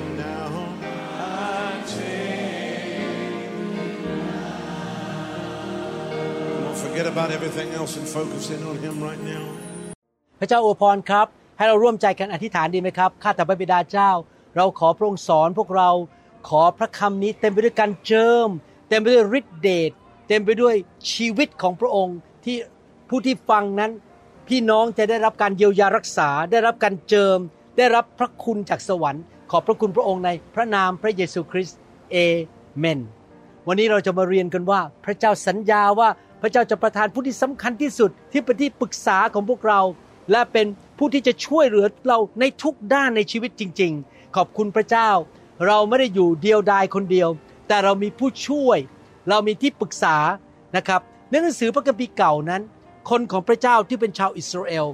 it now. I take it now. Don't forget about everything else and focus in on Him right now. พระเจ้าอวยพรครับให้เราร่วมใจกันอธิษฐานดีไหมครับข้าแต่พระบิดาเจ้าเราขอพระองค์สอนพวกเราขอพระคำนี้เต็มไปด้วยการเจิมเต็มไปด้วยฤทธิเดชเต็มไปด้วยชีวิตของพระองค์ที่ผู้ที่ฟังนั้นพี่น้องจะได้รับการเยียวยารักษาได้รับการเจิมได้รับพระคุณจากสวรรค์ขอบพระคุณพระองค์ในพระนามพระเยซูคริสต์เอเมนวันนี้เราจะมาเรียนกันว่าพระเจ้าสัญญาว่าพระเจ้าจะประทานผู้ที่สำคัญที่สุดที่เป็นที่ปรึกษาของพวกเราและเป็นผู้ที่จะช่วยเหลือเราในทุกด้านในชีวิตจริงๆขอบคุณพระเจ้าเราไม่ได้อยู่เดียวดายคนเดียวแต่เรามีผู้ช่วยเรามีที่ปรึกษานะครับในหนังสือพระคัมภีร์เก่านั้นคนของพระเจ้าที่เป็นชาวอิสราเอล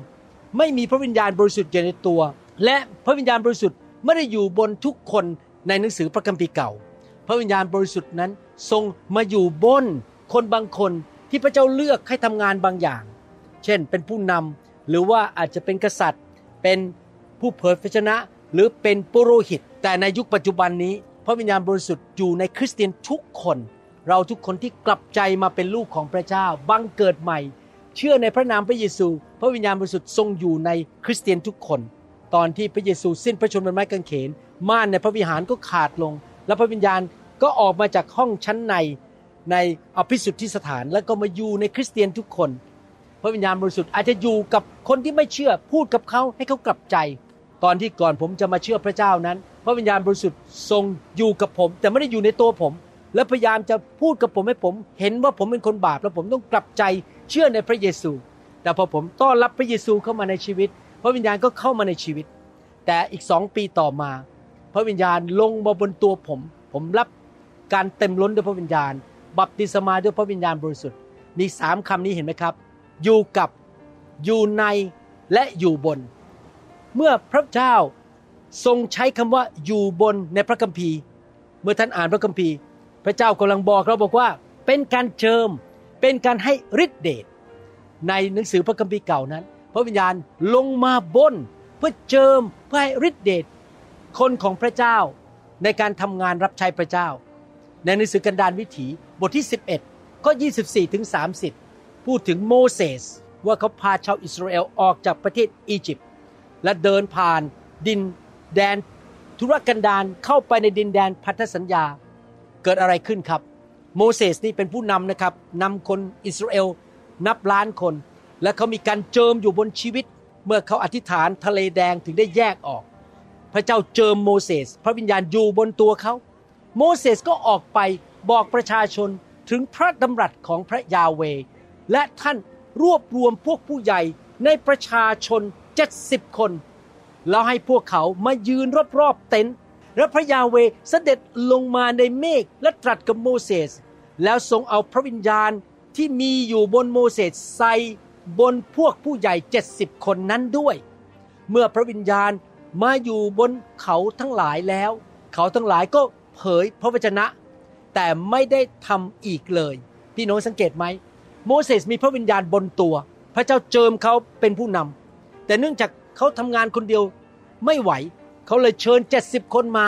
ไม่มีพระวิญญาณบริสุทธิ์อยู่ในตัวและพระวิญญาณบริสุทธิ์ไม่ได้อยู่บนทุกคนในหนังสือพระคัมภีร์เก่าพระวิญญาณบริสุทธิ์นั้นทรงมาอยู่บนคนบางคนที่พระเจ้าเลือกให้ทำงานบางอย่างเช่นเป็นผู้นำหรือว่าอาจจะเป็นกษัตริย์เป็นผู้เผยพระชนะหรือเป็นปุโรหิตแต่ในยุคปัจจุบันนี้พระวิญญาณบริสุทธิ์อยู่ในคริสเตียนทุกคนเราทุกคนที่กลับใจมาเป็นลูกของพระเจ้าบังเกิดใหม่เชื่อในพระนามพระเยซูพระวิญญาณบริสุทธิ์ทรงอยู่ในคริสเตียนทุกคนตอนที่พระเยซูสิ้นพระชนม์บนไม้กางเขนม่านในพระวิหารก็ขาดลงและพระวิญญาณก็ออกมาจากห้องชั้นในอภิสุทธิสถานแล้วก็มาอยู่ในคริสเตียนทุกคนพระวิญญาณบริสุทธิ์อาจจะอยู่กับคนที่ไม่เชื่อพูดกับเขาให้เขากลับใจตอนที่ก่อนผมจะมาเชื่อพระเจ้านั้นพระวิญญาณบริสุทธิ์ทรงอยู่กับผมแต่ไม่ได้อยู่ในตัวผมและพยายามจะพูดกับผมให้ผมเห็นว่าผมเป็นคนบาปและผมต้องกลับใจเชื่อในพระเยซูแต่พอผมต้อนรับพระเยซูเข้ามาในชีวิตพระวิญญาณก็เข้ามาในชีวิตแต่อีก2 ปีต่อมาพระวิญญาณลงมาบนตัวผมรับการเต็มล้นด้วยพระวิญญาณบัพติศมาด้วยพระวิญญาณบริสุทธิ์มี3คำนี้เห็นไหมครับอยู่กับอยู่ในและอยู่บนเมื่อพระเจ้าทรงใช้คำว่าอยู่บนในพระคัมภีร์เมื่อท่านอ่านพระคัมภีร์พระเจ้ากำลังบอกเราบอกว่าเป็นการเจิมเป็นการให้ฤทธิเดชในหนังสือพระคัมภีร์เก่านั้นพระวิญญาณลงมาบนเพื่อเจิมเพื่อให้ฤทธิเดชคนของพระเจ้าในการทำงานรับใช้พระเจ้าในหนังสือกันดารวิถีบทที่11ข้อ24ถึง30พูดถึงโมเสสว่าเขาพาชาวอิสราเอลออกจากประเทศอียิปต์และเดินผ่านดินแดนทุรกันดารเข้าไปในดินแดนพันธสัญญาเกิดอะไรขึ้นครับโมเสสนี่เป็นผู้นำนะครับนำคนอิสราเอลนับล้านคนและเขามีการเจิมอยู่บนชีวิตเมื่อเขาอธิษฐานทะเลแดงถึงได้แยกออกพระเจ้าเจิมโมเสสพระวิญญาณอยู่บนตัวเขาโมเสสก็ออกไปบอกประชาชนถึงพระดำรัสของพระยาห์เวห์และท่านรวบรวมพวกผู้ใหญ่ในประชาชน70คนแล้วให้พวกเขามายืนรอบๆเต็นท์และพระยาห์เวห์เสด็จลงมาในเมฆและตรัสกับโมเสสแล้วทรงเอาพระวิญญาณที่มีอยู่บนโมเสสใส่บนพวกผู้ใหญ่70คนนั้นด้วยเมื่อพระวิญญาณมาอยู่บนเขาทั้งหลายแล้วเขาทั้งหลายก็เผยพระวจนะแต่ไม่ได้ทำอีกเลยพี่น้องสังเกตไหมโมเสสมีพระวิญญาณบนตัวพระเจ้าเจิมเขาเป็นผู้นำแต่เนื่องจากเขาทำงานคนเดียวไม่ไหวเขาเลยเชิญ70คนมา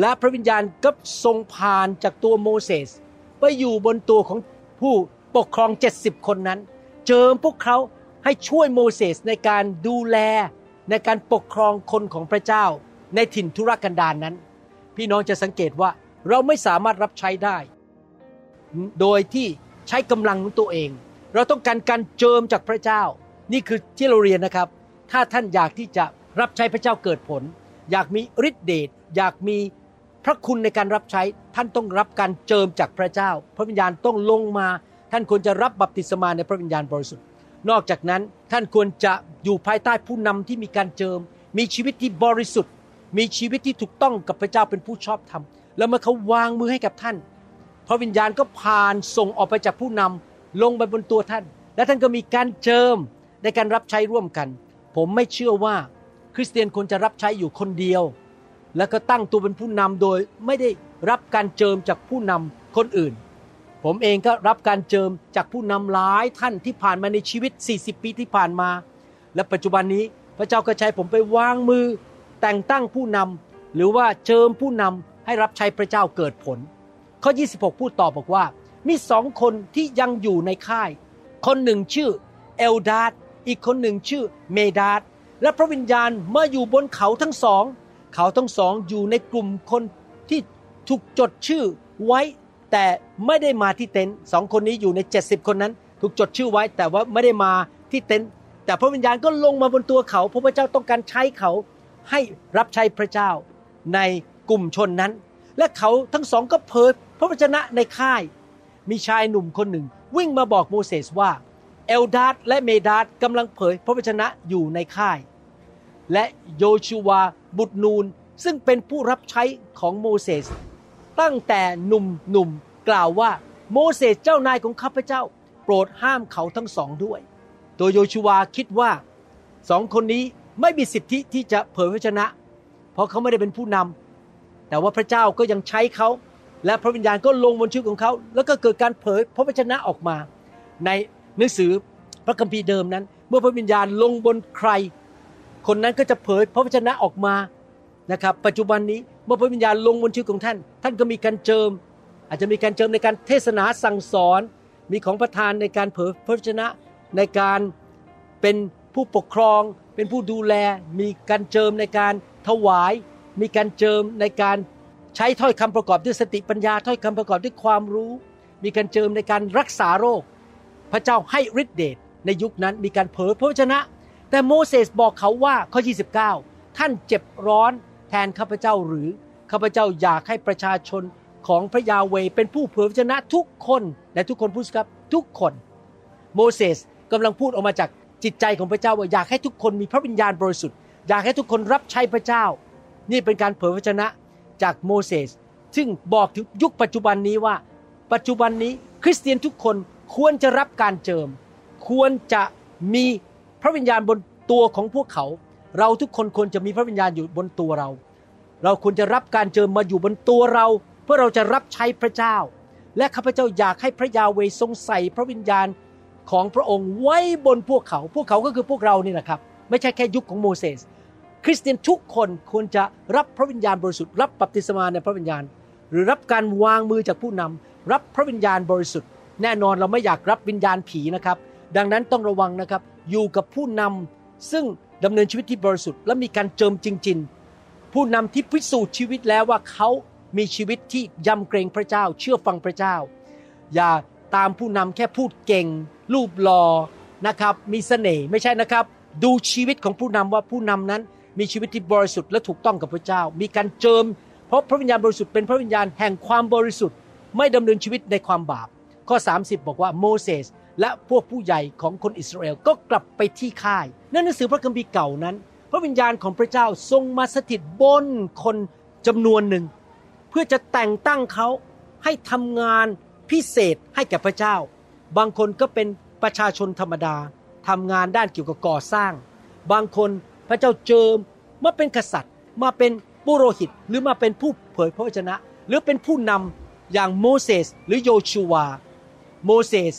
และพระวิญญาณก็ทรงผ่านจากตัวโมเสสไปอยู่บนตัวของผู้ปกครอง70คนนั้นเจิมพวกเขาให้ช่วยโมเสสในการดูแลในการปกครองคนของพระเจ้าในถิ่นทุรกันดารนั้น พี่น้องจะสังเกตว่าเราไม่สามารถรับใช้ได้โดยที่ใช้กำลังของตัวเองเราต้องการการเจิมจากพระเจ้านี่คือที่เราเรียนนะครับถ้าท่านอยากที่จะรับใช้พระเจ้าเกิดผลอยากมีฤทธิ์เดชอยากมีพระคุณในการรับใช้ท่านต้องรับการเจิมจากพระเจ้าพระวิญญาณต้องลงมาท่านควรจะรับบัพติศมาในพระวิญญาณบริสุทธิ์นอกจากนั้นท่านควรจะอยู่ภายใต้ผู้นำที่มีการเจิมมีชีวิตที่บริสุทธิ์มีชีวิตที่ถูกต้องกับพระเจ้าเป็นผู้ชอบธรรมแล้วเมื่อเขาวางมือให้กับท่านพระวิญญาณก็ผ่านส่งออกไปจากผู้นำลงไปบนตัวท่านและท่านก็มีการเจิมในการรับใช้ร่วมกันผมไม่เชื่อว่าคริสเตียนควรจะรับใช้อยู่คนเดียวแล้วก็ตั้งตัวเป็นผู้นำโดยไม่ได้รับการเจิมจากผู้นำคนอื่นผมเองก็รับการเจิมจากผู้นำหลายท่านที่ผ่านมาในชีวิต40ปีที่ผ่านมาและปัจจุบันนี้พระเจ้าก็ใช้ผมไปวางมือแต่งตั้งผู้นำหรือว่าเจิมผู้นำให้รับใช้พระเจ้าเกิดผลข้อ26พูดต่อบอกว่ามี2คนที่ยังอยู่ในค่ายคนหนึ่งชื่อเอลดาดอีกคนหนึ่งชื่อเมดาดและพระวิญญาณเมื่ออยู่บนเขาทั้งสองเขาทั้งสองอยู่ในกลุ่มคนที่ถูกจดชื่อไว้แต่ไม่ได้มาที่เต็นท์สองคนนี้อยู่ใน70คนนั้นถูกจดชื่อไว้แต่ว่าไม่ได้มาที่เต็นท์แต่พระวิญญาณก็ลงมาบนตัวเขาเพราะพระเจ้าต้องการใช้เขาให้รับใช้พระเจ้าในกลุ่มชนนั้นและเขาทั้งสองก็เผยพระวจนะในค่ายมีชายหนุ่มคนหนึ่งวิ่งมาบอกโมเสสว่าเอลดาดและเมดาดกำลังเผยพระวจนะอยู่ในค่ายและโยชูวาบุตรนูนซึ่งเป็นผู้รับใช้ของโมเสสตั้งแต่หนุ่มๆกล่าวว่าโมเสสเจ้านายของข้าพเจ้าโปรดห้ามเขาทั้งสองด้วยตัวโยชูวาคิดว่าสองคนนี้ไม่มีสิทธิที่จะเผยพระวจนะเพราะเขาไม่ได้เป็นผู้นำแต่ว่าพระเจ้าก็ยังใช้เขาและพระวิญญาณก็ลงบนชีวิตของเขาแล้วก็เกิดการเผยพระวจนะออกมาในหนังสือพระคัมภีร์เดิมนั้นเมื่อพระวิญญาณลงบนใครคนนั้นก็จะเผยพระวจนะออกมานะครับปัจจุบันนี้เมื่อพระวิญญาณลงบนชีวิตของท่านท่านก็มีการเจิมอาจจะมีการเจิมในการเทศนาสั่งสอนมีของประทานในการเผยพระวจนะในการเป็นผู้ปกครองเป็นผู้ดูแลมีการเจิมในการถวายมีการเจิมในการใช้ถ้อยคำประกอบด้วยสติปัญญาถ้อยคำประกอบด้วยความรู้มีการเจิมในการรักษาโรคพระเจ้าให้ฤทธิ์เดชในยุคนั้นมีการเผยพระวจนะแต่โมเสสบอกเขาว่าข้อ29ท่านเจ็บร้อนแทนข้าพเจ้าหรือข้าพเจ้าอยากให้ประชาชนของพระยาเวห์เป็นผู้เผยพระวจนะทุกคนและทุกคนพูดครับทุกคนโมเสสกำลังพูดออกมาจากจิตใจของพระเจ้าว่าอยากให้ทุกคนมีพระวิญญาณบริสุทธิ์อยากให้ทุกคนรับใช้พระเจ้านี่เป็นการเผยพระวจนะจากโมเสสซึ่งบอกถึงยุคปัจจุบันนี้ว่าปัจจุบันนี้คริสเตียนทุกคนควรจะรับการเจิมควรจะมีพระวิญญาณบนตัวของพวกเขาเราทุกคนควรจะมีพระวิญญาณอยู่บนตัวเราเราควรจะรับการเจิมมาอยู่บนตัวเราเพื่อเราจะรับใช้พระเจ้าและข้าพเจ้าอยากให้พระยาเวห์ทรงใส่พระวิญญาณของพระองค์ไว้บนพวกเขาพวกเขาก็คือพวกเรานี่แหละครับไม่ใช่แค่ยุคของโมเสสคริสเตียนทุกคนควรจะรับพระวิญญาณบริสุทธิ์รับบัพติศมาในพระวิญญาณหรือรับการวางมือจากผู้นำรับพระวิญญาณบริสุทธิ์แน่นอนเราไม่อยากรับวิญญาณผีนะครับดังนั้นต้องระวังนะครับอยู่กับผู้นำซึ่งดำเนินชีวิตที่บริสุทธิ์และมีการเจิมจริงๆผู้นำที่พิสูจน์ชีวิตแล้วว่าเขามีชีวิตที่ยำเกรงพระเจ้าเชื่อฟังพระเจ้าอย่าตามผู้นำแค่พูดเก่งรูปหล่อนะครับมีเสน่ห์ไม่ใช่นะครับดูชีวิตของผู้นำว่าผู้นำนั้นมีชีวิตที่บริสุทธิ์และถูกต้องกับพระเจ้ามีการเจิมเพราะพระวิญญาณบริสุทธิ์เป็นพระวิญญาณแห่งความบริสุทธิ์ไม่ดำเนินชีวิตในความบาปข้อ30บอกว่าโมเสสและพวกผู้ใหญ่ของคนอิสราเอลก็กลับไปที่ค่ายในหนังสือพระคัมภีร์เก่านั้นพระวิญญาณของพระเจ้าทรงมาสถิตบนคนจำนวนหนึ่งเพื่อจะแต่งตั้งเขาให้ทำงานพิเศษให้แก่พระเจ้าบางคนก็เป็นประชาชนธรรมดาทำงานด้านเกี่ยวกับก่อสร้างบางคนพระเจ้าเจิมมาเป็นกษัตริย์มาเป็นปุโรหิตหรือมาเป็นผู้เผยพระวจนะหรือเป็นผู้นำอย่างโมเสสหรือโยชูวาโมเสส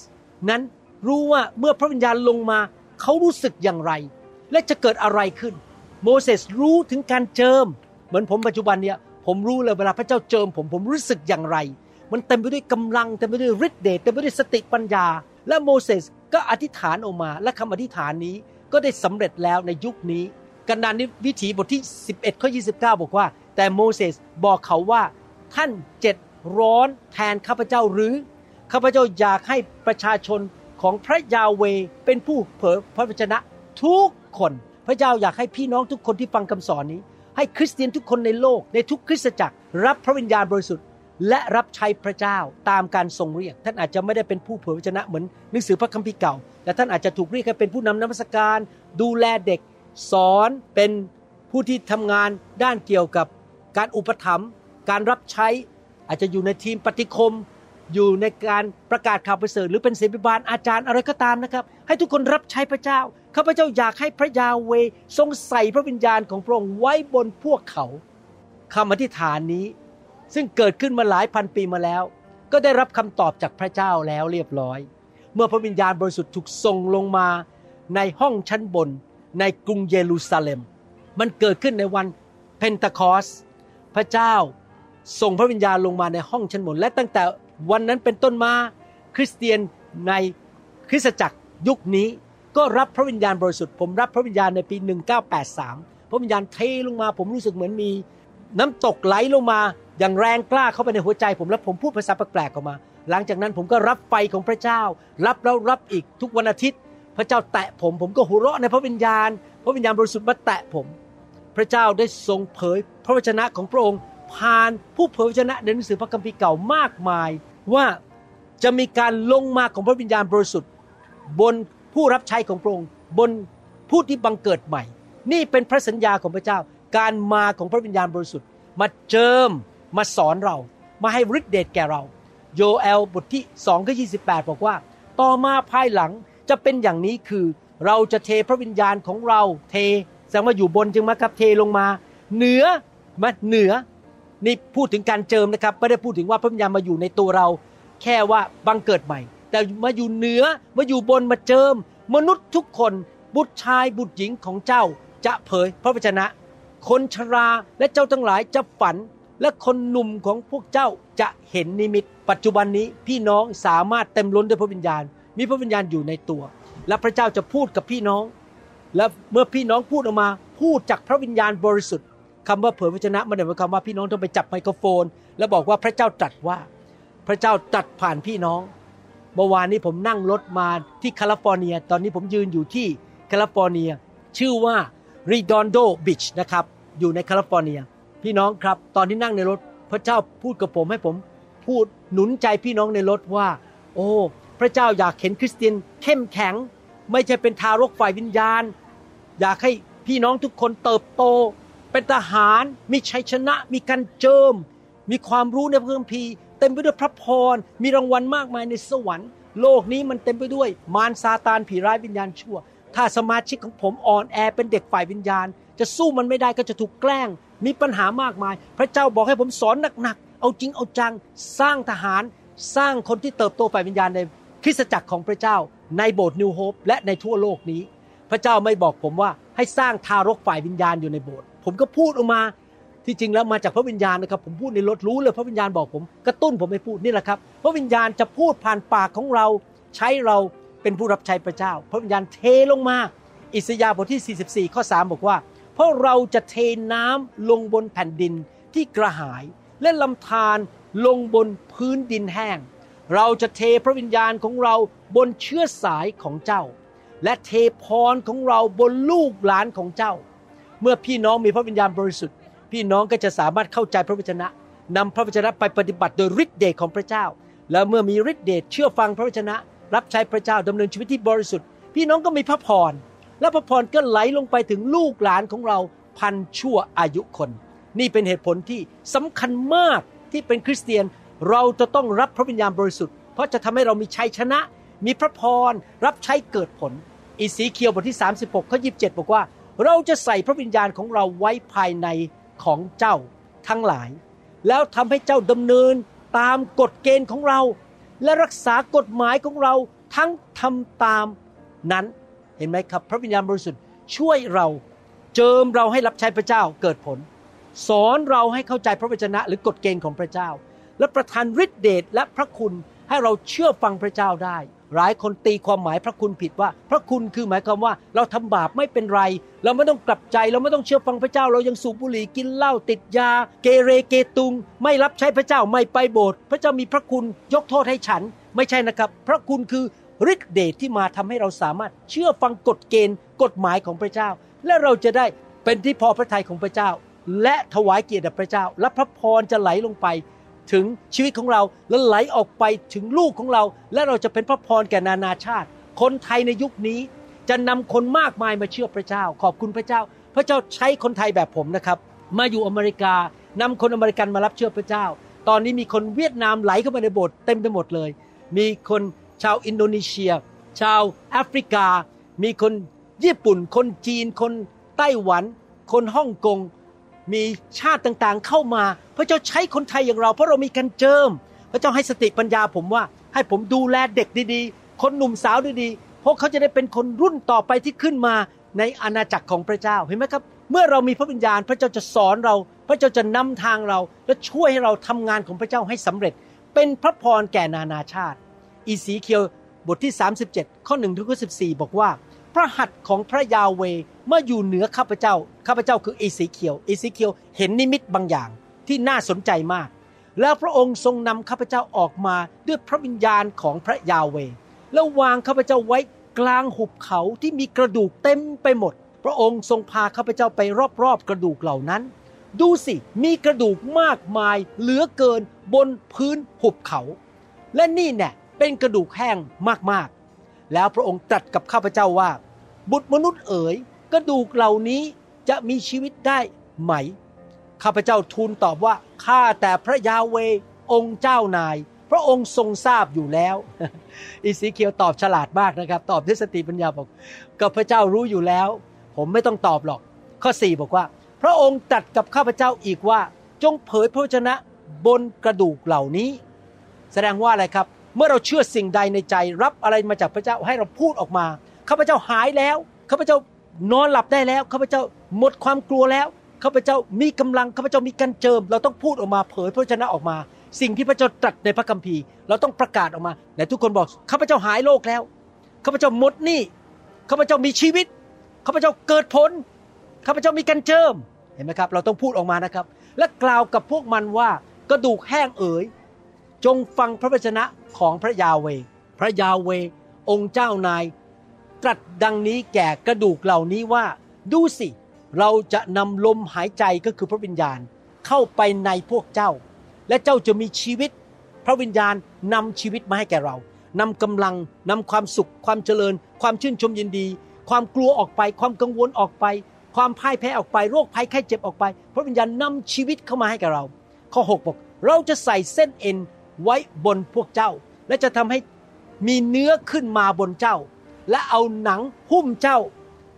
นั้นรู้ว่าเมื่อพระวิญญาณลงมาเขารู้สึกอย่างไรและจะเกิดอะไรขึ้นโมเสสรู้ถึงการเจิมเหมือนผมปัจจุบันเนี่ยผมรู้เลยเวลาพระเจ้าเจิมผมรู้สึกอย่างไรมันเต็มไปด้วยกำลังเต็มไปด้วยฤทธิ์เดชเต็มไปด้วยสติปัญญาและโมเสสก็อธิษฐานออกมาและคำอธิษฐานนี้ก็ได้สำเร็จแล้วในยุคนี้กันดารนิวิถีบทที่11ข้อ29บอกว่า แต่โมเสสบอกเขาว่าท่านเจ็ดร้อนแทนข้าพเจ้าหรือข้าพเจ้าอยากให้ประชาชนของพระยาเวเป็นผู้เผยพระวจนะทุกคนพระเจ้าอยากให้พี่น้องทุกคนที่ฟังคำสอนนี้ให้คริสเตียนทุกคนในโลกในทุกคริสตจักรรับพระวิญญาณบริสุทธิ์และรับใช้พระเจ้าตามการทรงเรียกท่านอาจจะไม่ได้เป็นผู้เผยวจนะเหมือนหนังสือพระคัมภีร์เก่าแต่ท่านอาจจะถูกเรียกให้เป็นผู้นำนมัสการดูแลเด็กสอนเป็นผู้ที่ทำงานด้านเกี่ยวกับการอุปถัมภ์การรับใช้อาจจะอยู่ในทีมปฏิคมอยู่ในการประกาศข่าวประเสริฐหรือเป็นศิษยาภิบาลอาจารย์อะไรก็ตามนะครับให้ทุกคนรับใช้พระเจ้าข้าพเจ้าอยากให้พระยาเวทรงใส่พระวิญญาณของพระองค์ไว้บนพวกเขาคำอธิษฐานนี้ซึ่งเกิดขึ้นมาหลายพันปีมาแล้วก็ได้รับคำตอบจากพระเจ้าแล้วเรียบร้อยเมื่อพระวิญญาณบริสุทธิ์ถูกส่งลงมาในห้องชั้นบนในกรุงเยรูซาเล็มมันเกิดขึ้นในวันเพนทาคอสพระเจ้าส่งพระวิญญาณลงมาในห้องชั้นบนและตั้งแต่วันนั้นเป็นต้นมาคริสเตียนในคริสตจักรยุคนี้ก็รับพระวิญญาณบริสุทธิ์ผมรับพระวิญญาณในปี1983พระวิญญาณเทลงมาผมรู้สึกเหมือนมีน้ำตกไหลลงมาอย่างแรงกล้าเข้าไปในหัวใจผมแล้วผมพูดภาษาแปลกๆออกมาหลังจากนั้นผมก็รับไฟของพระเจ้ารับแล้วรับอีกทุกวันอาทิตย์พระเจ้าแตะผมผมก็หัวเราะในพระวิญญาณพระวิญญาณบริสุทธิ์มาแตะผมพระเจ้าได้ทรงเผยพระวจนะของพระองค์ผ่านผู้เผยพระวจนะในหนังสือพระคัมภีร์เก่ามากมายว่าจะมีการลงมาของพระวิญญาณบริสุทธิ์บนผู้รับใช้ของพระองค์บนผู้ที่บังเกิดใหม่นี่เป็นพระสัญญาของพระเจ้าการมาของพระวิญญาณบริสุทธิ์มาเจิมมาสอนเรามาให้ฤทธิ์เดชแก่เราโยเอลบทที่2ข้อ28บอกว่าต่อมาภายหลังจะเป็นอย่างนี้คือเราจะเทพระวิญญาณของเราเทแสดงว่าอยู่บนจึงมาครับเทลงมาเหนือนี่พูดถึงการเจิมนะครับไม่ได้พูดถึงว่าพระวิญญาณมาอยู่ในตัวเราแค่ว่าบังเกิดใหม่แต่มาอยู่เหนือมาอยู่บนมาเจิมมนุษย์ทุกคนบุตรชายบุตรหญิงของเจ้าจะเผยพระวจนะคนชราและเจ้าทั้งหลายจะฝันและคนหนุ่มของพวกเจ้าจะเห็นนิมิตปัจจุบันนี้พี่น้องสามารถเต็มล้นด้วยพระวิญญาณมีพระวิญญาณอยู่ในตัวและพระเจ้าจะพูดกับพี่น้องและเมื่อพี่น้องพูดออกมาพูดจากพระวิญญาณบริสุทธิ์คำว่าเผยพระวจนะไม่ได้หมายความว่าพี่น้องต้องไปจับไมโครโฟนแล้วบอกว่าพระเจ้าตรัสว่าพระเจ้าตรัสผ่านพี่น้องเมื่อวานนี้ผมนั่งรถมาที่แคลิฟอร์เนียตอนนี้ผมยืนอยู่ที่แคลิฟอร์เนียชื่อว่า Redondo Beach นะครับอยู่ในแคลิฟอร์เนียพี่น้องครับตอนที่นั่งในรถพระเจ้าพูดกับผมให้ผมพูดหนุนใจพี่น้องในรถว่าโอ้พระเจ้าอยากเห็นคริสเตียนเข้มแข็งไม่ใช่เป็นทารกฝ่ายวิญญาณอยากให้พี่น้องทุกคนเติบโตเป็นทหารมีชัยชนะมีการเจิมมีความรู้ในพระคัมภีร์เต็มไปด้วยพระพรมีรางวัลมากมายในสวรรค์โลกนี้มันเต็มไปด้วยมารซาตานผีร้ายวิญญาณชั่วถ้าสมาชิกของผมอ่อนแอเป็นเด็กฝ่ายวิญญาณจะสู้มันไม่ได้ก็จะถูกแกล้งมีปัญหามากมายพระเจ้าบอกให้ผมสอนหนักๆเอาจริงเอาจังสร้างทหารสร้างคนที่เติบโตฝ่ายวิญญาณในคริสตจักรของพระเจ้าในโบสถ์ New Hope และในทั่วโลกนี้พระเจ้าไม่บอกผมว่าให้สร้างทารกฝ่ายวิญญาณอยู่ในโบสถ์ผมก็พูดออกมาที่จริงแล้วมาจากพระวิญญาณนะครับผมพูดในรถรู้เลยพระวิญญาณบอกผมกระตุ้นผมให้พูดนี่แหละครับพระวิญญาณจะพูดผ่านปากของเราใช้เราเป็นผู้รับใช้พระเจ้าพระวิญญาณเทลงมาอิสยาห์บทที่44ข้อ3บอกว่าเพราะเราจะเทน้ำลงบนแผ่นดินที่กระหายและลำธารลงบนพื้นดินแห้งเราจะเทพระวิญญาณของเราบนเชื้อสายของเจ้าและเทพรของเราบนลูกหลานของเจ้าเมื่อพี่น้องมีพระวิญญาณบริสุทธิ์พี่น้องก็จะสามารถเข้าใจพระวจนะนำพระวจนะไปปฏิบัติโดยฤทธิ์เดชของพระเจ้าแล้วเมื่อมีฤทธิ์เดชเชื่อฟังพระวจนะรับใช้พระเจ้าดำเนินชีวิตที่บริสุทธิ์พี่น้องก็มีพระพรและพระพรก็ไหลลงไปถึงลูกหลานของเราพันชั่วอายุคนนี่เป็นเหตุผลที่สำคัญมากที่เป็นคริสเตียนเราจะต้องรับพระวิญญาณบริสุทธิ์เพราะจะทำให้เรามีชัยชนะมีพระพรรับใช้เกิดผลอิสีเคียวบทที่36ข้อ27บอกว่าเราจะใส่พระวิญญาณของเราไว้ภายในของเจ้าทั้งหลายแล้วทำให้เจ้าดำเนินตามกฎเกณฑ์ของเราและรักษากฎหมายของเราทั้งทำตามนั้นเห็นไหมครับพระวิญญาณบริสุทธิ์ช่วยเราเจิมเราให้รับใช้พระเจ้าเกิดผลสอนเราให้เข้าใจพระวจนะหรือกฎเกณฑ์ของพระเจ้าและประทานฤทธิเดชและพระคุณให้เราเชื่อฟังพระเจ้าได้ หลายคนตีความหมายพระคุณผิดว่าพระคุณคือหมายความว่าเราทำบาปไม่เป็นไรเราไม่ต้องกลับใจเราไม่ต้องเชื่อฟังพระเจ้าเรายังสูบบุหรี่กินเหล้าติดยาเกเรเกตุงไม่รับใช้พระเจ้าไม่ไปโบสถ์พระเจ้ามีพระคุณยกโทษให้ฉันไม่ใช่นะครับพระคุณคือฤทธิ์เดชที่มาทำให้เราสามารถเชื่อฟังกฎเกณฑ์กฎหมายของพระเจ้าและเราจะได้เป็นที่พอพระทัยของพระเจ้าและถวายเกียรติแด่พระเจ้าและพระพรจะไหลลงไปถึงชีวิตของเราและไหลออกไปถึงลูกของเราและเราจะเป็นพระพรแก่นานาชาติคนไทยในยุคนี้จะนำคนมากมายมาเชื่อพระเจ้าขอบคุณพระเจ้าพระเจ้าใช้คนไทยแบบผมนะครับมาอยู่อเมริกานำคนอเมริกันมารับเชื่อพระเจ้าตอนนี้มีคนเวียดนามไหลเข้ามาในโบสถ์เต็มไปหมดเลยมีคนชาวอินโดนีเซียชาวแอฟริกามีคนญี่ปุ่นคนจีนคนไต้หวันคนฮ่องกงมีชาติต่างๆเข้ามาพระเจ้าใช้คนไทยอย่างเราเพราะเรามีการเจิมพระเจ้าให้สติปัญญาผมว่าให้ผมดูแลเด็กดีๆคนหนุ่มสาวดีๆเพราะเขาจะได้เป็นคนรุ่นต่อไปที่ขึ้นมาในอาณาจักรของพระเจ้าเห็นไหมครับเมื่อเรามีพระวิญญาณพระเจ้าจะสอนเราพระเจ้าจะนำทางเราและช่วยให้เราทำงานของพระเจ้าให้สำเร็จเป็นพระพรแก่นานาชาติอีสีเคียวบทที่37ข้อ1ถึงข้อ14บอกว่าพระหัตถ์ของพระยาเวห์เมื่ออยู่เหนือข้าพเจ้าข้าพเจ้าคืออีสีเคียวเห็นนิมิตบางอย่างที่น่าสนใจมากแล้วพระองค์ทรงนำข้าพเจ้าออกมาด้วยพระวิญญาณของพระยาเวห์แล้ววางข้าพเจ้าไว้กลางหุบเขาที่มีกระดูกเต็มไปหมดพระองค์ทรงพาข้าพเจ้าไปรอบๆกระดูกเหล่านั้นดูสิมีกระดูกมากมายเหลือเกินบนพื้นหุบเขาและนี่แน่เป็นกระดูกแห้งมากๆแล้วพระองค์ตรัสกับข้าพเจ้าว่าบุตรมนุษย์เอ๋ยกระดูกเหล่านี้จะมีชีวิตได้ไหมข้าพเจ้าทูลตอบว่าข้าแต่พระยาเวห์องค์เจ้านายพระองค์ทรงทราบอยู่แล้วอีสีเคียวตอบฉลาดมากนะครับตอบด้วยสติปัญญาบอกกับพระเจ้ารู้อยู่แล้วผมไม่ต้องตอบหรอกข้อ4บอกว่าพระองค์ตรัสกับข้าพเจ้าอีกว่าจงเผยพระวจนะบนกระดูกเหล่านี้แสดงว่าอะไรครับเมื่อเราเชื่อสิ่งใดในใจรับอะไรมาจากพระเจ้าให้เราพูดออกมาข้าพเจ้าหายแล้วข้าพเจ้านอนหลับได้แล้วข้าพเจ้าหมดความกลัวแล้วข้าพเจ้ามีกำลังข้าพเจ้ามีการเจิมเราต้องพูดออกมาเผยพระวจนะออกมาสิ่งที่พระเจ้าตรัสในพระคัมภีร์เราต้องประกาศออกมาแต่ทุกคนบอกข้าพเจ้าหายโรคแล้วข้าพเจ้าหมดหนี้ข้าพเจ้ามีชีวิตข้าพเจ้าเกิดผลข้าพเจ้ามีการเจิมเห็นไหมครับเราต้องพูดออกมานะครับและกล่าวกับพวกมันว่ากระดูกแห้งเอ๋ยจงฟังพระวจนะของพระยาเวห์พระยาเวห์องค์เจ้านายตรัสดังนี้แก่กระดูกเหล่านี้ว่าดูสิเราจะนำลมหายใจก็คือพระวิญญาณเข้าไปในพวกเจ้าและเจ้าจะมีชีวิตพระวิญญาณนำชีวิตมาให้แก่เรานำกำลังนำความสุขความเจริญความชื่นชมยินดีความกลัวออกไปความกังวลออกไปความพ่ายแพ้ออกไปโรคภัยไข้เจ็บออกไปพระวิญญาณนำชีวิตเข้ามาให้แก่เราข้อ6บอกเราจะใส่เส้นเอ็นไว้บนพวกเจ้าและจะทำให้มีเนื้อขึ้นมาบนเจ้าและเอาหนังหุ้มเจ้า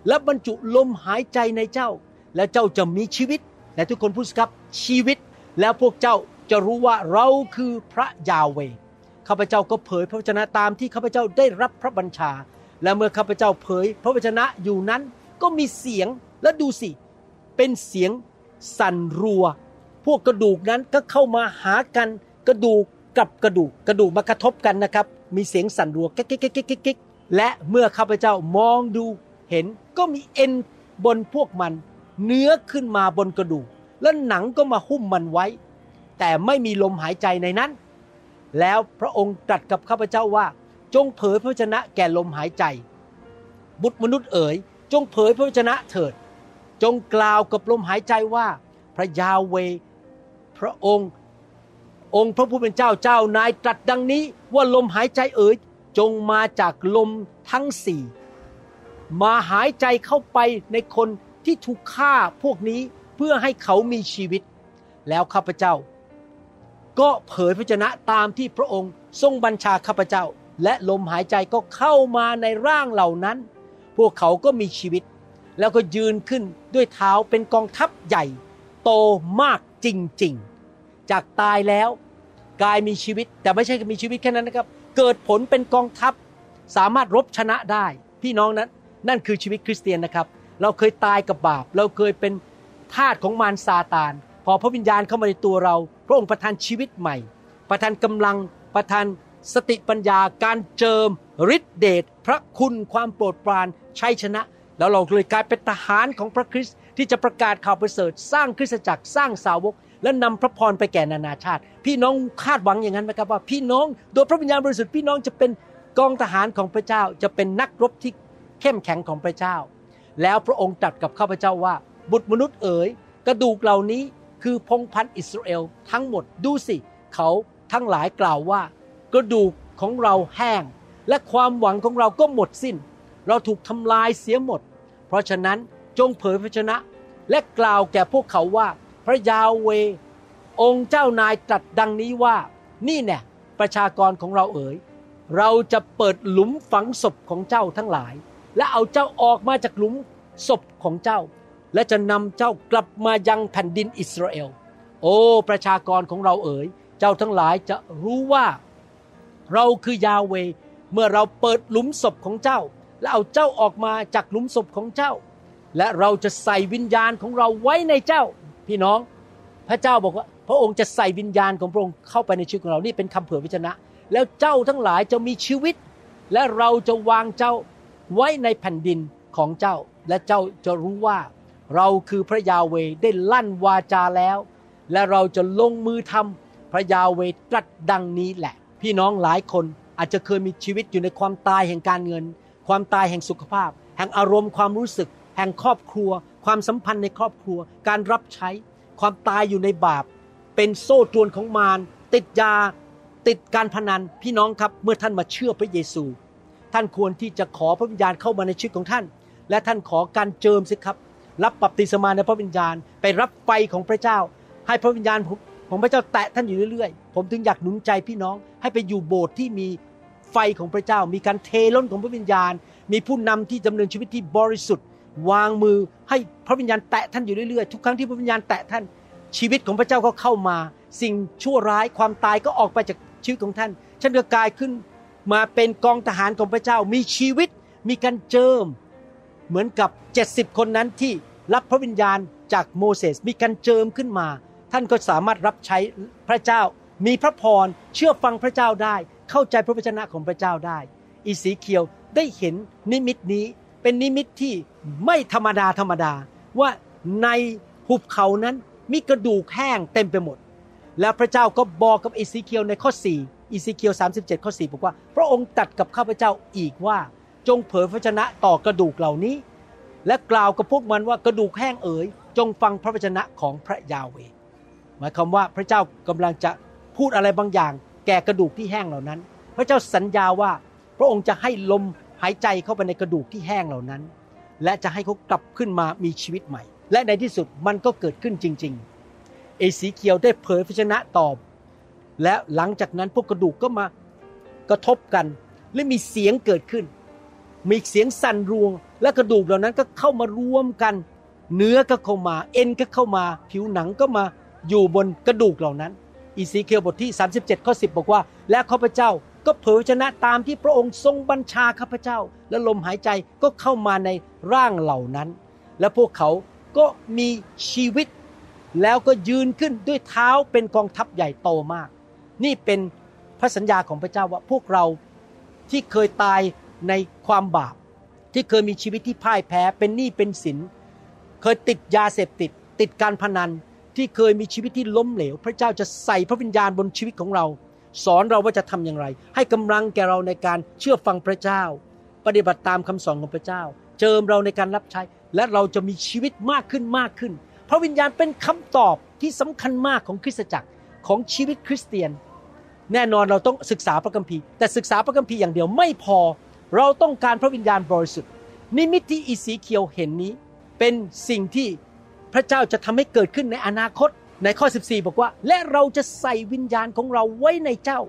และบรรจุลมหายใจในเจ้าและเจ้าจะมีชีวิตและทุกคนพูดครับชีวิตแล้วพวกเจ้าจะรู้ว่าเราคือพระยาเวห์ข้าพเจ้าก็เผยพระวจนะตามที่ข้าพเจ้าได้รับพระบัญชาและเมื่อข้าพเจ้าเผยพระวจนะอยู่นั้นก็มีเสียงและดูสิเป็นเสียงสั่นรัวพวกกระดูกนั้นก็เข้ามาหากันกระดูกกับกระดูกมากระทบกันนะครับมีเสียงสั่นรัวแก๊กๆๆๆและเมื่อข้าพเจ้ามองดูเห็นก็มีเอ็นบนพวกมันเนื้อขึ้นมาบนกระดูกและหนังก็มาหุ้มมันไว้แต่ไม่มีลมหายใจในนั้นแล้วพระองค์ตรัสกับข้าพเจ้าว่าจงเผยพระวจนะแก่ลมหายใจบุตรมนุษย์เอ๋ยจงเผยพระวจนะเถิดจงกล่าวกับลมหายใจว่าพระยาเวห์พระองค์พระผู้เป็นเจ้าเจ้านายตรัสดังนี้ว่าลมหายใจเอ๋ยจงมาจากลมทั้งสี่มาหายใจเข้าไปในคนที่ถูกฆ่าพวกนี้เพื่อให้เขามีชีวิตแล้วข้าพเจ้าก็เผยพระวจนะตามที่พระองค์ทรงบัญชาข้าพเจ้าและลมหายใจก็เข้ามาในร่างเหล่านั้นพวกเขาก็มีชีวิตแล้วก็ยืนขึ้นด้วยเท้าเป็นกองทัพใหญ่โตมากจริงๆจากตายแล้วกายมีชีวิตแต่ไม่ใช่มีชีวิตแค่นั้นนะครับเกิดผลเป็นกองทัพสามารถรบชนะได้พี่น้องนั้นนั่นคือชีวิตคริสเตียนนะครับเราเคยตายกับบาปเราเคยเป็นทาสของมารซาตานพอพระวิญญาณเข้ามาในตัวเราพระองค์ประทานชีวิตใหม่ประทานกำลังประทาน สติปัญญาการเจิมฤทธิเดชพระคุณความโปรดปรานชัยชนะแล้วเราเลยกลายเป็นทหารของพระคริสต์ที่จะประกาศข่าวประเสริฐสร้างคริสตจักรสร้างสาวกและนำพระพรไปแก่นานาชาติพี่น้องคาดหวังอย่างนั้นไหมครับว่าพี่น้องโดยพระวิญญาณบริสุทธิ์พี่น้องจะเป็นกองทหารของพระเจ้าจะเป็นนักรบที่เข้มแข็งของพระเจ้าแล้วพระองค์ตรัสกับข้าพเจ้าว่าบุตรมนุษย์เอ๋ยกระดูกเหล่านี้คือพงศ์พันธุ์อิสราเอลทั้งหมดดูสิเขาทั้งหลายกล่าวว่ากระดูกของเราแห้งและความหวังของเราก็หมดสิ้นเราถูกทำลายเสียหมดเพราะฉะนั้นจงเผยพระชนะและกล่าวแก่พวกเขาว่าพระยาห์เวห์องค์เจ้านายตรัสดังนี้ว่านี่แน่ประชากรของเราเอ๋ยเราจะเปิดหลุมฝังศพของเจ้าทั้งหลายและเอาเจ้าออกมาจากหลุมศพของเจ้าและจะนำเจ้ากลับมายังแผ่นดินอิสราเอลโอ้ประชากรของเราเอ๋ยเจ้าทั้งหลายจะรู้ว่าเราคือยาห์เวห์เมื่อเราเปิดหลุมศพของเจ้าและเอาเจ้าออกมาจากหลุมศพของเจ้าและเราจะใส่วิญญาณของเราไว้ในเจ้าพี่น้องพระเจ้าบอกว่าพระองค์จะใส่วิญญาณของพระองค์เข้าไปในชีวิตของเรานี่เป็นคำเผยพระชนะแล้วเจ้าทั้งหลายจะมีชีวิตและเราจะวางเจ้าไว้ในแผ่นดินของเจ้าและเจ้าจะรู้ว่าเราคือพระยาห์เวห์ได้ลั่นวาจาแล้วและเราจะลงมือทำพระยาห์เวห์ตรัสดังนี้แหละพี่น้องหลายคนอาจจะเคยมีชีวิตอยู่ในความตายแห่งการเงินความตายแห่งสุขภาพแห่งอารมณ์ความรู้สึกแห่งครอบครัวความสัมพันธ์ในครอบครัวการรับใช้ความตายอยู่ในบาปเป็นโซ่ตรวนของมารติดยาติดการพนันพี่น้องครับเมื่อท่านมาเชื่อพระเยซูท่านควรที่จะขอพระวิญญาณเข้ามาในชีวิตของท่านและท่านขอการเจิมสิครับรับบัพติศมาในพระวิญญาณไปรับไฟของพระเจ้าให้พระวิญญาณของพระเจ้าแตะท่านอยู่เรื่อยๆผมถึงอยากหนุนใจพี่น้องให้ไปอยู่โบสถ์ที่มีไฟของพระเจ้ามีการเทล้นของพระวิญญาณมีผู้นำที่ดำเนินชีวิตที่บริสุทธิ์วางมือให้พระวิญญาณแตะท่านอยู่เรื่อยๆทุกครั้งที่พระวิญญาณแตะท่านชีวิตของพระเจ้าก็เข้ามาสิ่งชั่วร้ายความตายก็ออกไปจากชีวิตของท่านท่านก็กลายขึ้นมาเป็นกองทหารของพระเจ้ามีชีวิตมีการเจิมเหมือนกับ70คนนั้นที่รับพระวิญญาณจากโมเสสมีการเจิมขึ้นมาท่านก็สามารถรับใช้พระเจ้ามีพระพรเชื่อฟังพระเจ้าได้เข้าใจพระวจนะของพระเจ้าได้อีสีเคียวได้เห็นนิมิตนี้เป็นนิมิตที่ไม่ธรรมดาธรรมดาว่าในหุบเขานั้นมีกระดูกแห้งเต็มไปหมดแล้วพระเจ้าก็บอกกับอีสีเคียวในข้อ4อีสีเคียว37ข้อ4บอกว่าพระองค์ตรัสกับข้าพเจ้าอีกว่าจงเผยพระวจนะต่อกระดูกเหล่านี้และกล่าวกับพวกมันว่ากระดูกแห้งเอ๋ยจงฟังพระวจนะของพระยาห์เวห์หมายความว่าพระเจ้ากำลังจะพูดอะไรบางอย่างแก่กระดูกที่แห้งเหล่านั้นพระเจ้าสัญญาว่าพระองค์จะให้ลมหายใจเข้าไปในกระดูกที่แห้งเหล่านั้นและจะให้เขากลับขึ้นมามีชีวิตใหม่และในที่สุดมันก็เกิดขึ้นจริงๆเอสีเคียวได้เผยพระชนะตอบและหลังจากนั้นพวกกระดูกก็มากระทบกันและมีเสียงเกิดขึ้นมีเสียงสั่นรวงและกระดูกเหล่านั้นก็เข้ามารวมกันเนื้อก็เข้ามาเอ็นก็เข้ามาผิวหนังก็มาอยู่บนกระดูกเหล่านั้นอีสีเคียวบทที่37ข้อ10บอกว่าและข้าพเจ้าก็เผยพระชนะตามที่พระองค์ทรงบัญชาข้าพเจ้าและลมหายใจก็เข้ามาในร่างเหล่านั้นและพวกเขาก็มีชีวิตแล้วก็ยืนขึ้นด้วยเท้าเป็นกองทัพใหญ่โตมากนี่เป็นพระสัญญาของพระเจ้าว่าพวกเราที่เคยตายในความบาปที่เคยมีชีวิตที่พ่ายแพ้เป็นหนี้เป็นสินเคยติดยาเสพติดติดการพนันที่เคยมีชีวิตที่ล้มเหลวพระเจ้าจะใส่พระวิญญาณบนชีวิตของเราสอนเราว่าจะทำอย่างไรให้กำลังแก่เราในการเชื่อฟังพระเจ้าปฏิบัติตามคำสอนของพระเจ้าเจิมเราในการรับใช้และเราจะมีชีวิตมากขึ้นมากขึ้นพระวิญญาณเป็นคำตอบที่สำคัญมากของคริสตจักรของชีวิตคริสเตียนแน่นอนเราต้องศึกษาพระคัมภีร์แต่ศึกษาพระคัมภีร์อย่างเดียวไม่พอเราต้องการพระวิญญาณบริสุทธิ์นิมิตที่อีสีเคียวเห็นนี้เป็นสิ่งที่พระเจ้าจะทำให้เกิดขึ้นในอนาคตในข้อ14บอกว่าและเราจะใส่วิญญาณของเราไว้ในเจ้า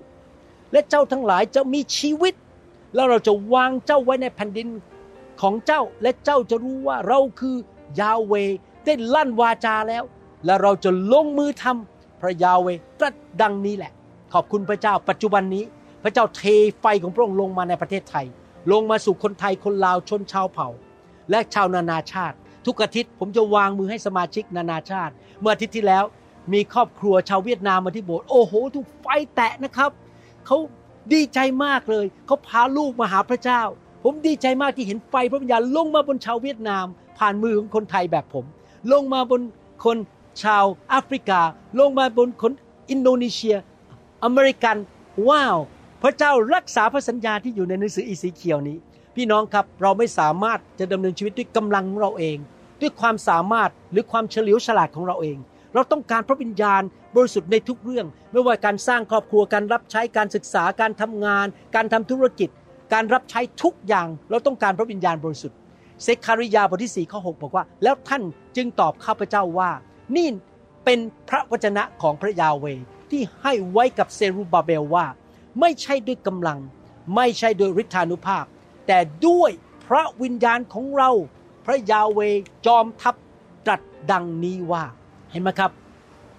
และเจ้าทั้งหลายจะมีชีวิตแล้วเราจะวางเจ้าไว้ในแผ่นดินของเจ้าและเจ้าจะรู้ว่าเราคือยาห์เวห์ได้ลั่นวาจาแล้วและเราจะลงมือทำพระยาห์เวห์ตรัสดังนี้แหละขอบคุณพระเจ้าปัจจุบันนี้พระเจ้าเทไฟของพระองค์ลงมาในประเทศไทยลงมาสู่คนไทยคนลาวชนชาวเผ่าและชาวนานาชาติทุกอาทิตย์ผมจะวางมือให้สมาชิกนานาชาติเมื่ออาทิตย์ที่แล้วมีครอบครัวชาวเวียดนามมาที่โบสถ์โอ้โหถูกไฟแตะนะครับเขา ดีใจมากเลยเขาพาลูกมาหาพระเจ้าผมดีใจมากที่เห็นไฟพระวิญญาณลงมาบนชาวเวียดนามผ่านมือของคนไทยแบบผมลงมาบนคนชาวแอฟริกาลงมาบนคนอินโดนีเซียอเมริกันว้าวพระเจ้ารักษาพระสัญญาที่อยู่ในหนังสืออีสีเคียวนี้พี่น้องครับเราไม่สามารถจะดำเนินชีวิตด้วยกำลังของเราเองด้วยความสามารถหรือความเฉลียวฉลาดของเราเองเราต้องการพระวิญญาณบริสุทธิ์ในทุกเรื่องไม่ว่าการสร้างครอบครัวการรับใช้การศึกษาการทำงานการทำธุรกิจการรับใช้ทุกอย่างเราต้องการพระวิญญาณบริสุทธิ์เซคาริยาบทที่4ข้อ6บอกว่าแล้วท่านจึงตอบข้าพเจ้าว่านี่เป็นพระวจนะของพระยาเวห์ที่ให้ไว้กับเซรุบาเบลว่าไม่ใช่ด้วยกำลังไม่ใช่ด้วยฤทธานุภาพแต่ด้วยพระวิญญาณของเราพระยาเวห์จอมทัพตรัสดังนี้ว่าเห็นไหมครับ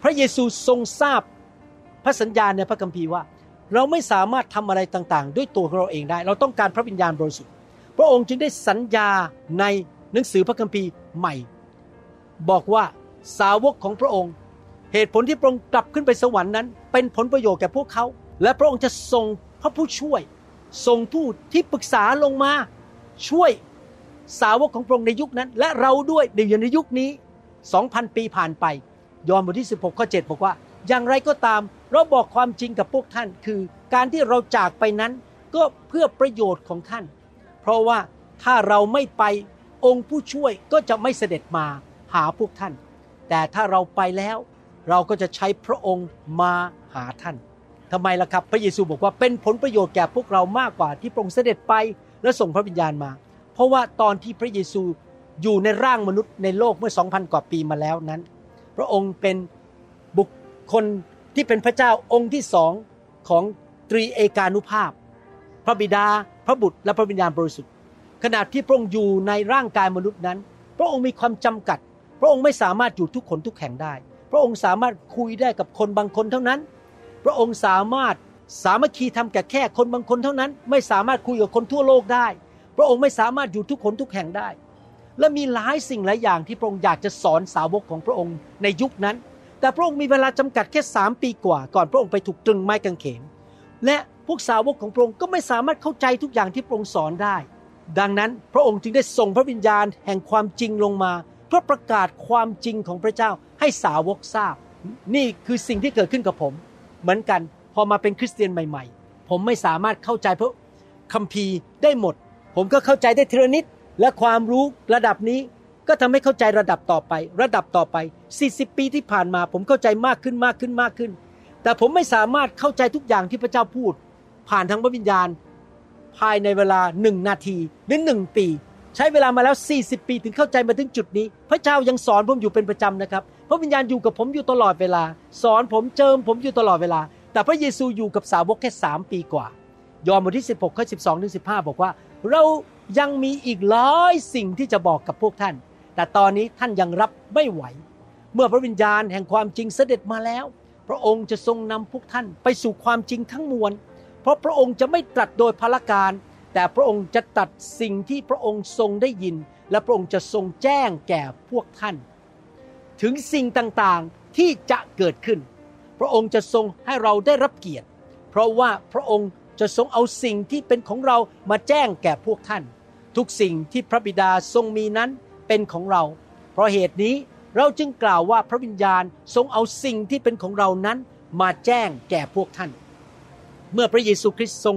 พระเยซูทรงทราบพระสัญญาในพระคัมภีร์ว่าเราไม่สามารถทำอะไรต่างๆด้วยตัวของเราเองได้เราต้องการพระวิญญาณบริสุทธิ์พระองค์จึงได้สัญญาในหนังสือพระคัมภีร์ใหม่บอกว่าสาวกของพระองค์เหตุผลที่พระองค์กลับขึ้นไปสวรรค์นั้นเป็นผลประโยชน์แก่พวกเขาและพระองค์จะส่งพระผู้ช่วยส่งผู้ที่ปรึกษาลงมาช่วยสาวกของพระองค์ในยุคนั้นและเราด้วยในยุคนี้ 2,000 ปีผ่านไปยอห์นบทที่16ข้อ7บอกว่าอย่างไรก็ตามเราบอกความจริงกับพวกท่านคือการที่เราจากไปนั้นก็เพื่อประโยชน์ของท่านเพราะว่าถ้าเราไม่ไปองค์ผู้ช่วยก็จะไม่เสด็จมาหาพวกท่านแต่ถ้าเราไปแล้วเราก็จะใช้พระองค์มาหาท่านทำไมล่ะครับพระเยซูบอกว่าเป็นผลประโยชน์แก่พวกเรามากกว่าที่พระองค์เสด็จไปและส่งพระวิญญาณมาเพราะว่าตอนที่พระเยซูอยู่ในร่างมนุษย์ในโลกเมื่อ 2,000 กว่าปีมาแล้วนั้นพระองค์เป็นบุคคลที่เป็นพระเจ้าองค์ที่2ของตรีเอกานุภาพพระบิดาพระบุตรและพระวิญญาณบริสุทธิ์ขณะที่พระองค์อยู่ในร่างกายมนุษย์นั้นพระองค์มีความจำกัดพระองค์ไม่สามารถอยู่ทุกคนทุกแห่งได้พระองค์สามารถคุยได้กับคนบางคนเท่านั้นพระองค์สามารถสามัคคีทำกับแค่คนบางคนเท่านั้นไม่สามารถคุยกับคนทั่วโลกได้พระองค์ไม่สามารถอยู่ทุกคนทุกแห่งได้และมีหลายสิ่งหลายอย่างที่พระองค์อยากจะสอนสาวกของพระองค์ในยุคนั้นแต่พระองค์มีเวลาจำกัดแค่3 ปีกว่าก่อนพระองค์ไปถูกตรึงไม้กางเขนและพวกสาวกของพระองค์ก็ไม่สามารถเข้าใจทุกอย่างที่พระองค์สอนได้ดังนั้นพระองค์จึงได้ส่งพระวิญญาณแห่งความจริงลงมาเพื่อประกาศความจริงของพระเจ้าให้สาวกทราบนี่คือสิ่งที่เกิดขึ้นกับผมเหมือนกันพอมาเป็นคริสเตียนใหม่ๆผมไม่สามารถเข้าใจพระคัมภีร์ได้หมดผมก็เข้าใจได้ทีละนิดและความรู้ระดับนี้ก็ทำให้เข้าใจระดับต่อไประดับต่อไป40 ปีที่ผ่านมาผมเข้าใจมากขึ้นมากขึ้นมากขึ้นแต่ผมไม่สามารถเข้าใจทุกอย่างที่พระเจ้าพูดผ่านทางพระวิญญาณภายในเวลา1นาทีหรือ1ปีใช้เวลามาแล้ว40 ปีถึงเข้าใจมาถึงจุดนี้พระเจ้ายังสอนผมอยู่เป็นประจำนะครับพระวิญญาณอยู่กับผมอยู่ตลอดเวลาสอนผมเจิมผมอยู่ตลอดเวลาแต่พระเยซูอยู่กับสาวกแค่3 ปีกว่ายอห์นบทที่16ข้อ 12-15 บอกว่าเรายังมีอีกหลายสิ่งที่จะบอกกับพวกท่านแต่ตอนนี้ท่านยังรับไม่ไหวเมื่อพระวิญญาณแห่งความจริงเสด็จมาแล้วพระองค์จะทรงนำพวกท่านไปสู่ความจริงทั้งมวลเพราะพระองค์จะไม่ตรัสโดยพลการแต่พระองค์จะตรัสสิ่งที่พระองค์ทรงได้ยินและพระองค์จะทรงแจ้งแก่พวกท่านถึงสิ่งต่างๆที่จะเกิดขึ้นพระองค์จะทรงให้เราได้รับเกียรติเพราะว่าพระองค์จะทรงเอาสิ่งที่เป็นของเรามาแจ้งแก่พวกท่านทุกสิ่งที่พระบิดาทรงมีนั้นเป็นของเราเพราะเหตุนี้เราจึงกล่าวว่าพระวิญญาณทรงเอาสิ่งที่เป็นของเรานั้นมาแจ้งแก่พวกท่านเมื่อพระเยซูคริสต์ทรง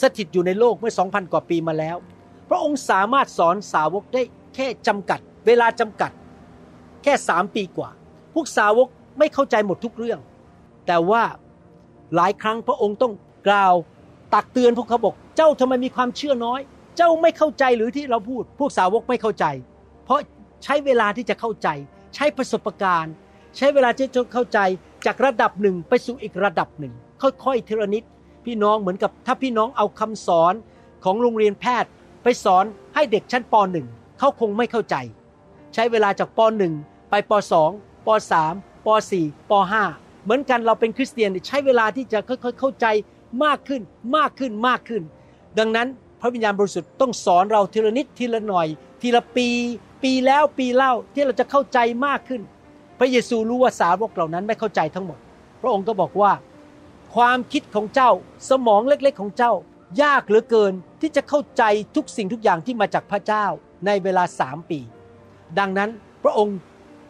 สถิตอยู่ในโลกเมื่อ 2,000 กว่าปีมาแล้วพระองค์สามารถสอนสาวกได้แค่จำกัดเวลาจำกัดแค่3 ปีกว่าพวกสาวกไม่เข้าใจหมดทุกเรื่องแต่ว่าหลายครั้งพระองค์ต้องกล่าวตักเตือนพวกเขาบอกเจ้าทำไมมีความเชื่อน้อยเจ้าไม่เข้าใจหรือที่เราพูดพวกสาวกไม่เข้าใจเพราะใช้เวลาที่จะเข้าใจใช้ประสบการณ์ใช้เวลาที่จะเข้าใจจากระดับหนึ่งไปสู่อีกระดับหนึ่งค่อยๆทีละนิดพี่น้องเหมือนกับถ้าพี่น้องเอาคำสอนของโรงเรียนแพทย์ไปสอนให้เด็กชั้นป.1 เขาคงไม่เข้าใจใช้เวลาจากป.1 ไปป.2 ป.3 ป.4 ป.5 เหมือนกันเราเป็นคริสเตียนใช้เวลาที่จะค่อยๆเข้าใจมากขึ้นมากขึ้นมากขึ้นดังนั้นพระวิญญาณบริสุทธิ์ต้องสอนเราทีละนิดทีละหน่อยทีละปีปีแล้วปีเล่าที่เราจะเข้าใจมากขึ้นพระเยซูรู้ว่าสาวกเหล่านั้นไม่เข้าใจทั้งหมดพระองค์ก็บอกว่า ความคิดของเจ้าสมองเล็กๆของเจ้ายากเหลือเกินที่จะเข้าใจทุกสิ่งทุกอย่างที่มาจากพระเจ้าในเวลา3ปีดังนั้นพระองค์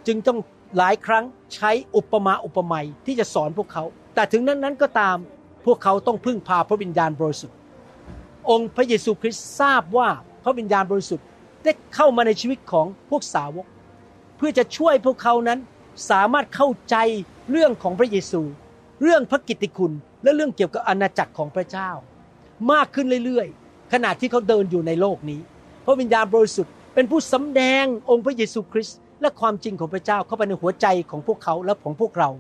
จึงต้องหลายครั้งใช้อุปมาอุปไมยที่จะสอนพวกเขาแต่ถึงนั้นก็ตามพวกเขาต้องพึ่งพาพระวิญญาณบริสุทธิ์องค์พระเยซูคริสต์ทราบว่าพระวิญญาณบริสุทธิ์ได้เข้ามาในชีวิตของพวกสาวกเพื่อจะช่วยพวกเขานั้นสามารถเข้าใจเรื่องของพระเยซูเรื่องพระกิตติคุณและเรื่องเกี่ยวกับอาณาจักรของพระเจ้ามากขึ้นเรื่อยๆขณะที่เขาเดินอยู่ในโลกนี้พระวิญญาณบริสุทธิ์เป็นผู้สำแดงองค์พระเยซูคริสต์และความจริงของพระเจ้าเข้าไปในหัวใจของพวกเขาและของพวกเรา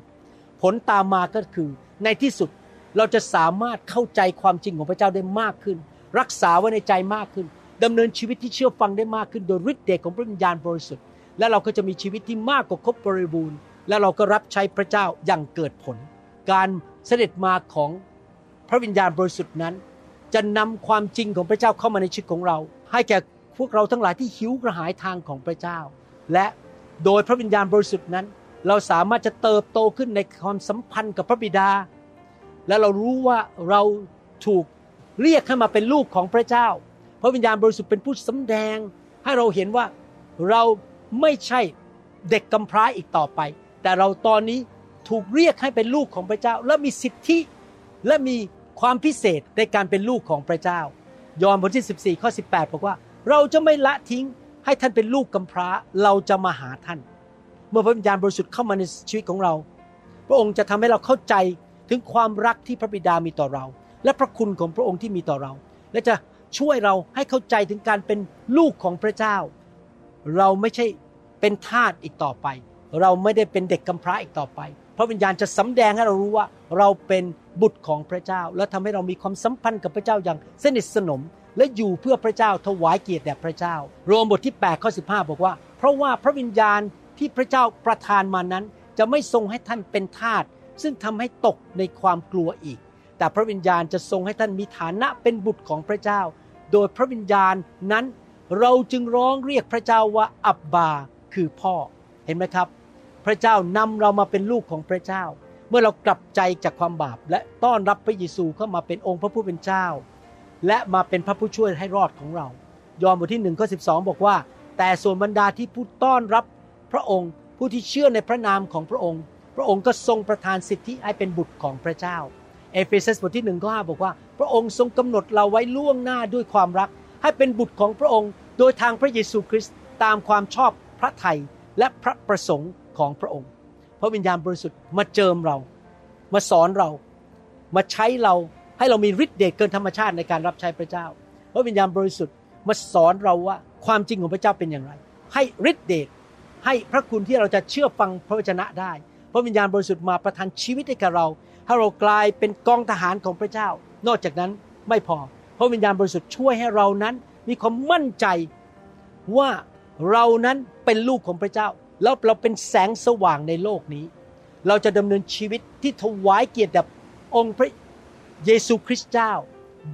ผลตามมาก็คือในที่สุดเราจะสามารถเข้าใจความจริงของพระเจ้าได้มากขึ้นรักษาไว้ในใจมากขึ้นดำเนินชีวิตที่เชื่อฟังได้มากขึ้นโดยฤทธิ์เดชของพระวิญญาณบริสุทธิ์และเราก็จะมีชีวิตที่มากกว่าครบบริบูรณ์และเราก็รับใช้พระเจ้าอย่างเกิดผลการเสด็จมาของพระวิญญาณบริสุทธิ์นั้นจะนำความจริงของพระเจ้าเข้ามาในชีวิตของเราให้แก่พวกเราทั้งหลายที่หิวกระหายทางของพระเจ้าและโดยพระวิญญาณบริสุทธิ์นั้นเราสามารถจะเติบโตขึ้นในความสัมพันธ์กับพระบิดาและเรารู้ว่าเราถูกเรียกให้มาเป็นลูกของพระเจ้าพระวิญญาณบริสุทธิ์เป็นผู้สำแดงให้เราเห็นว่าเราไม่ใช่เด็กกำพร้าอีกต่อไปแต่เราตอนนี้ถูกเรียกให้เป็นลูกของพระเจ้าและมีสิทธิและมีความพิเศษในการเป็นลูกของพระเจ้ายอห์นบทที่14ข้อ18บอกว่าเราจะไม่ละทิ้งให้ท่านเป็นลูกกำพร้าเราจะมาหาท่านเมื่อพระวิญญาณบริสุทธิ์เข้ามาในชีวิตของเราพระองค์จะทำให้เราเข้าใจถึงความรักที่พระบิดามีต่อเราและพระคุณของพระองค์ที่มีต่อเราและจะช่วยเราให้เข้าใจถึงการเป็นลูกของพระเจ้าเราไม่ใช่เป็นทาสอีกต่อไปเราไม่ได้เป็นเด็กกำพร้าอีกต่อไปพระวิญญาณจะสำแดงให้เรารู้ว่าเราเป็นบุตรของพระเจ้าและทำให้เรามีความสัมพันธ์กับพระเจ้าอย่างสนิทสนมและอยู่เพื่อพระเจ้าถวายเกียรติแด่พระเจ้าโรมบทที่8ข้อ15บอกว่าเพราะว่าพระวิญญาณที่พระเจ้าประทานมานั้นจะไม่ทรงให้ท่านเป็นทาสซึ่งทำให้ตกในความกลัวอีกแต่พระวิญญาณจะทรงให้ท่านมีฐานะเป็นบุตรของพระเจ้าโดยพระวิญญาณนั้นเราจึงร้องเรียกพระเจ้าว่าอับบาคือพ่อเห็นไหมครับพระเจ้านำเรามาเป็นลูกของพระเจ้าเมื่อเรากลับใจจากความบาปและต้อนรับพระเยซูเข้ามาเป็นองค์พระผู้เป็นเจ้าและมาเป็นพระผู้ช่วยให้รอดของเรายอห์นบทที่1ข้อ12บอกว่าแต่ส่วนบรรดาที่ผู้ต้อนรับพระองค์ผู้ที่เชื่อในพระนามของพระองค์พระองค์ก็ทรงประทานสิทธิให้เป็นบุตรของพระเจ้าเอเฟซัสบทที่1ข้อ5บอกว่าพระองค์ทรงกำหนดเราไว้ล่วงหน้าด้วยความรักให้เป็นบุตรของพระองค์โดยทางพระเยซูคริสต์ตามความชอบพระทัยและพระประสงค์ของพระองค์พระวิญญาณบริสุทธิ์มาเจิมเรามาสอนเรามาใช้เราให้เรามีฤทธิ์เดชเกินธรรมชาติในการรับใช้พระเจ้าพระวิญญาณบริสุทธิ์มาสอนเราว่าความจริงของพระเจ้าเป็นอย่างไรให้ฤทธิ์เดชให้พระคุณที่เราจะเชื่อฟังพระวจนะได้พระวิญญาณบริสุทธิ์มาประทานชีวิตให้กับเราให้เรากลายเป็นกองทหารของพระเจ้านอกจากนั้นไม่พอพระวิญญาณบริสุทธิ์ช่วยให้เรานั้นมีความมั่นใจว่าเรานั้นเป็นลูกของพระเจ้าแล้วเราเป็นแสงสว่างในโลกนี้เราจะดำเนินชีวิตที่ถวายเกียรติแด่องค์พระเยซูคริสต์เจ้า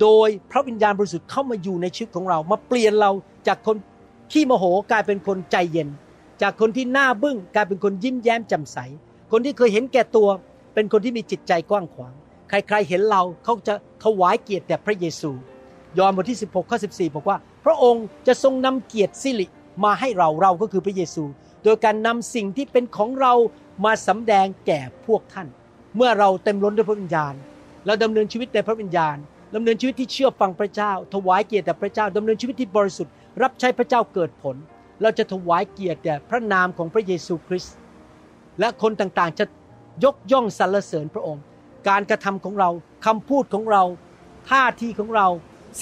โดยพระวิญญาณบริสุทธิ์เข้ามาอยู่ในชีวิตของเรามาเปลี่ยนเราจากคนขี้โมโหกลายเป็นคนใจเย็นจากคนที่หน้าบึ้งกลายเป็นคนยิ้มแย้มแจ่มใสคนที่เคยเห็นแก่ตัวเป็นคนที่มีจิตใจกว้างขวางใครๆเห็นเราเขาจะถวายเกียรติแด่พระเยซูยอห์นบทที่16ข้อ14บอกว่าพระองค์จะทรงนำเกียรติสิริมาให้เราก็คือพระเยซูโดยการนำสิ่งที่เป็นของเรามาสำแดงแก่พวกท่านเมื่อเราเต็มล้นด้วยพระวิญญาณเราดำเนินชีวิตในพระวิญญาณดำเนินชีวิตที่เชื่อฟังพระเจ้าถวายเกียรติแด่พระเจ้าดำเนินชีวิตที่บริสุทธิ์รับใช้พระเจ้าเกิดผลเราจะถวายเกียรติแด่พระนามของพระเยซูคริสต์และคนต่างๆจะยกย่องสรรเสริญพระองค์การกระทำของเราคำพูดของเราท่าทีของเรา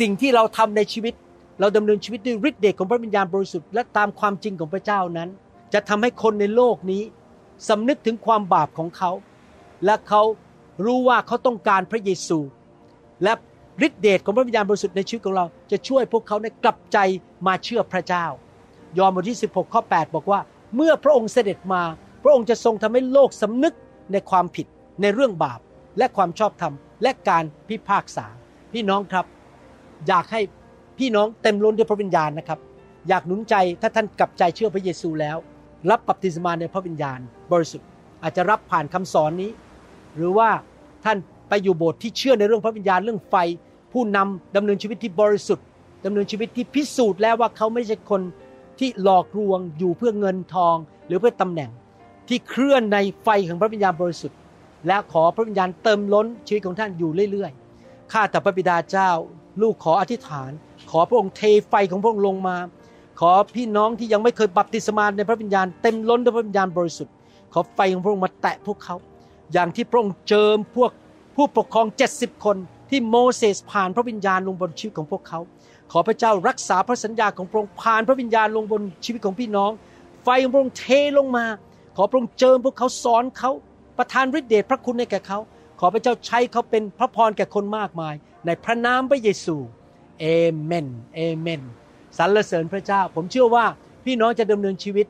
สิ่งที่เราทำในชีวิตเราดำเนินชีวิตด้วยฤทธิ์เดชของพระวิญญาณบริสุทธิ์และตามความจริงของพระเจ้านั้นจะทำให้คนในโลกนี้สำนึกถึงความบาปของเขาและเขารู้ว่าเขาต้องการพระเยซูและฤทธิ์เดชของพระวิญญาณบริสุทธิ์ในชีวิตของเราจะช่วยพวกเขาในกลับใจมาเชื่อพระเจ้ายอห์นบทที่16ข้อ8บอกว่าเมื่อพระองค์เสด็จมาพระองค์จะทรงทำให้โลกสำนึกในความผิดในเรื่องบาปและความชอบธรรมและการพิพากษาพี่น้องครับอยากให้พี่น้องเต็มล้นด้วยพระวิญญาณนะครับอยากหนุนใจถ้าท่านกลับใจเชื่อพระเยซูแล้วรับบัพติศมาในพระวิญญาณบริสุทธิ์อาจจะรับผ่านคำสอนนี้หรือว่าท่าน ไปอยู่โบสถ์ที่เชื่อในเรื่องพระวิญญาณเรื่องไฟผู้นำดำเนินชีวิตที่บริสุทธิ์ดำเนินชีวิตที่พิสูจน์แล้วว่าเขาไม่ใช่คนที่หลอกลวงอยู่เพื่อเงินทองหรือเพื่อตำแหน่งที่เคลื่อนในไฟของพระวิญญาณบริสุทธิ์และขอพระวิญญาณเติมล้นชีวิตของท่านอยู่เรื่อยๆข้าแต่พระบิดาเจ้าลูกขออธิษฐานขอพระองค์เทไฟของพระองค์ลงมาขอพี่น้องที่ยังไม่เคยบัพติศมาในพระวิญญาณเต็มล้นด้วยพระวิญญาณบริสุทธิ์ขอไฟของพระองค์มาแตะพวกเขาอย่างที่พระองค์เจิมพวกผู้ปกครอง70คนที่โมเสสผ่านพระวิญญาณลงบนชีวิตของพวกเขาขอพระเจ้ารักษาพระสัญญาของพระองค์ผ่านพระวิญญาณลงบนชีวิตของพี่น้องไฟของพระองค์เทลงมาขอพระองค์เจิมพวกเขาสอนเขาประทานฤทธิ์เดชพระคุณให้แก่เขาขอพระเจ้าใช้เขาเป็นพระพรแก่คนมากมายในพระนามพระเยซูเอเมนเอเมนสรรเสริญพระเจ้าผมเชื่อว่าพี่น้องจะดำเนินชีวิต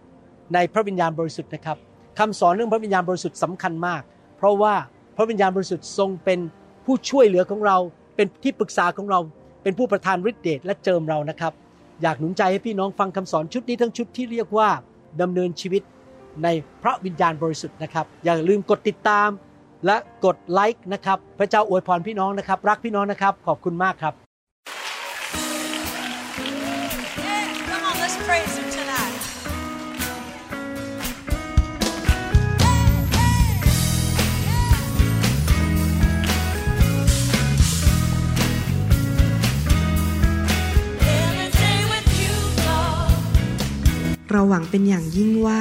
ในพระวิญญาณบริสุทธิ์นะครับคำสอนเรื่องพระวิญญาณบริสุทธิ์สำคัญมากเพราะว่าพระวิญญาณบริสุทธิ์ทรงเป็นผู้ช่วยเหลือของเราเป็นที่ปรึกษาของเราเป็นผู้ประทานฤทธิ์เดชและเจิมเรานะครับอยากหนุนใจให้พี่น้องฟังคำสอนชุดนี้ทั้งชุดที่เรียกว่าดำเนินชีวิตในพระวิญญาณบริสุทธิ์นะครับอย่าลืมกดติดตามและกดไลค์นะครับพระเจ้าอวยพรพี่น้องนะครับรักพี่น้องนะครับขอบคุณมากครับ Come on, let's praise Him tonight.เราหวังเป็นอย่างยิ่งว่า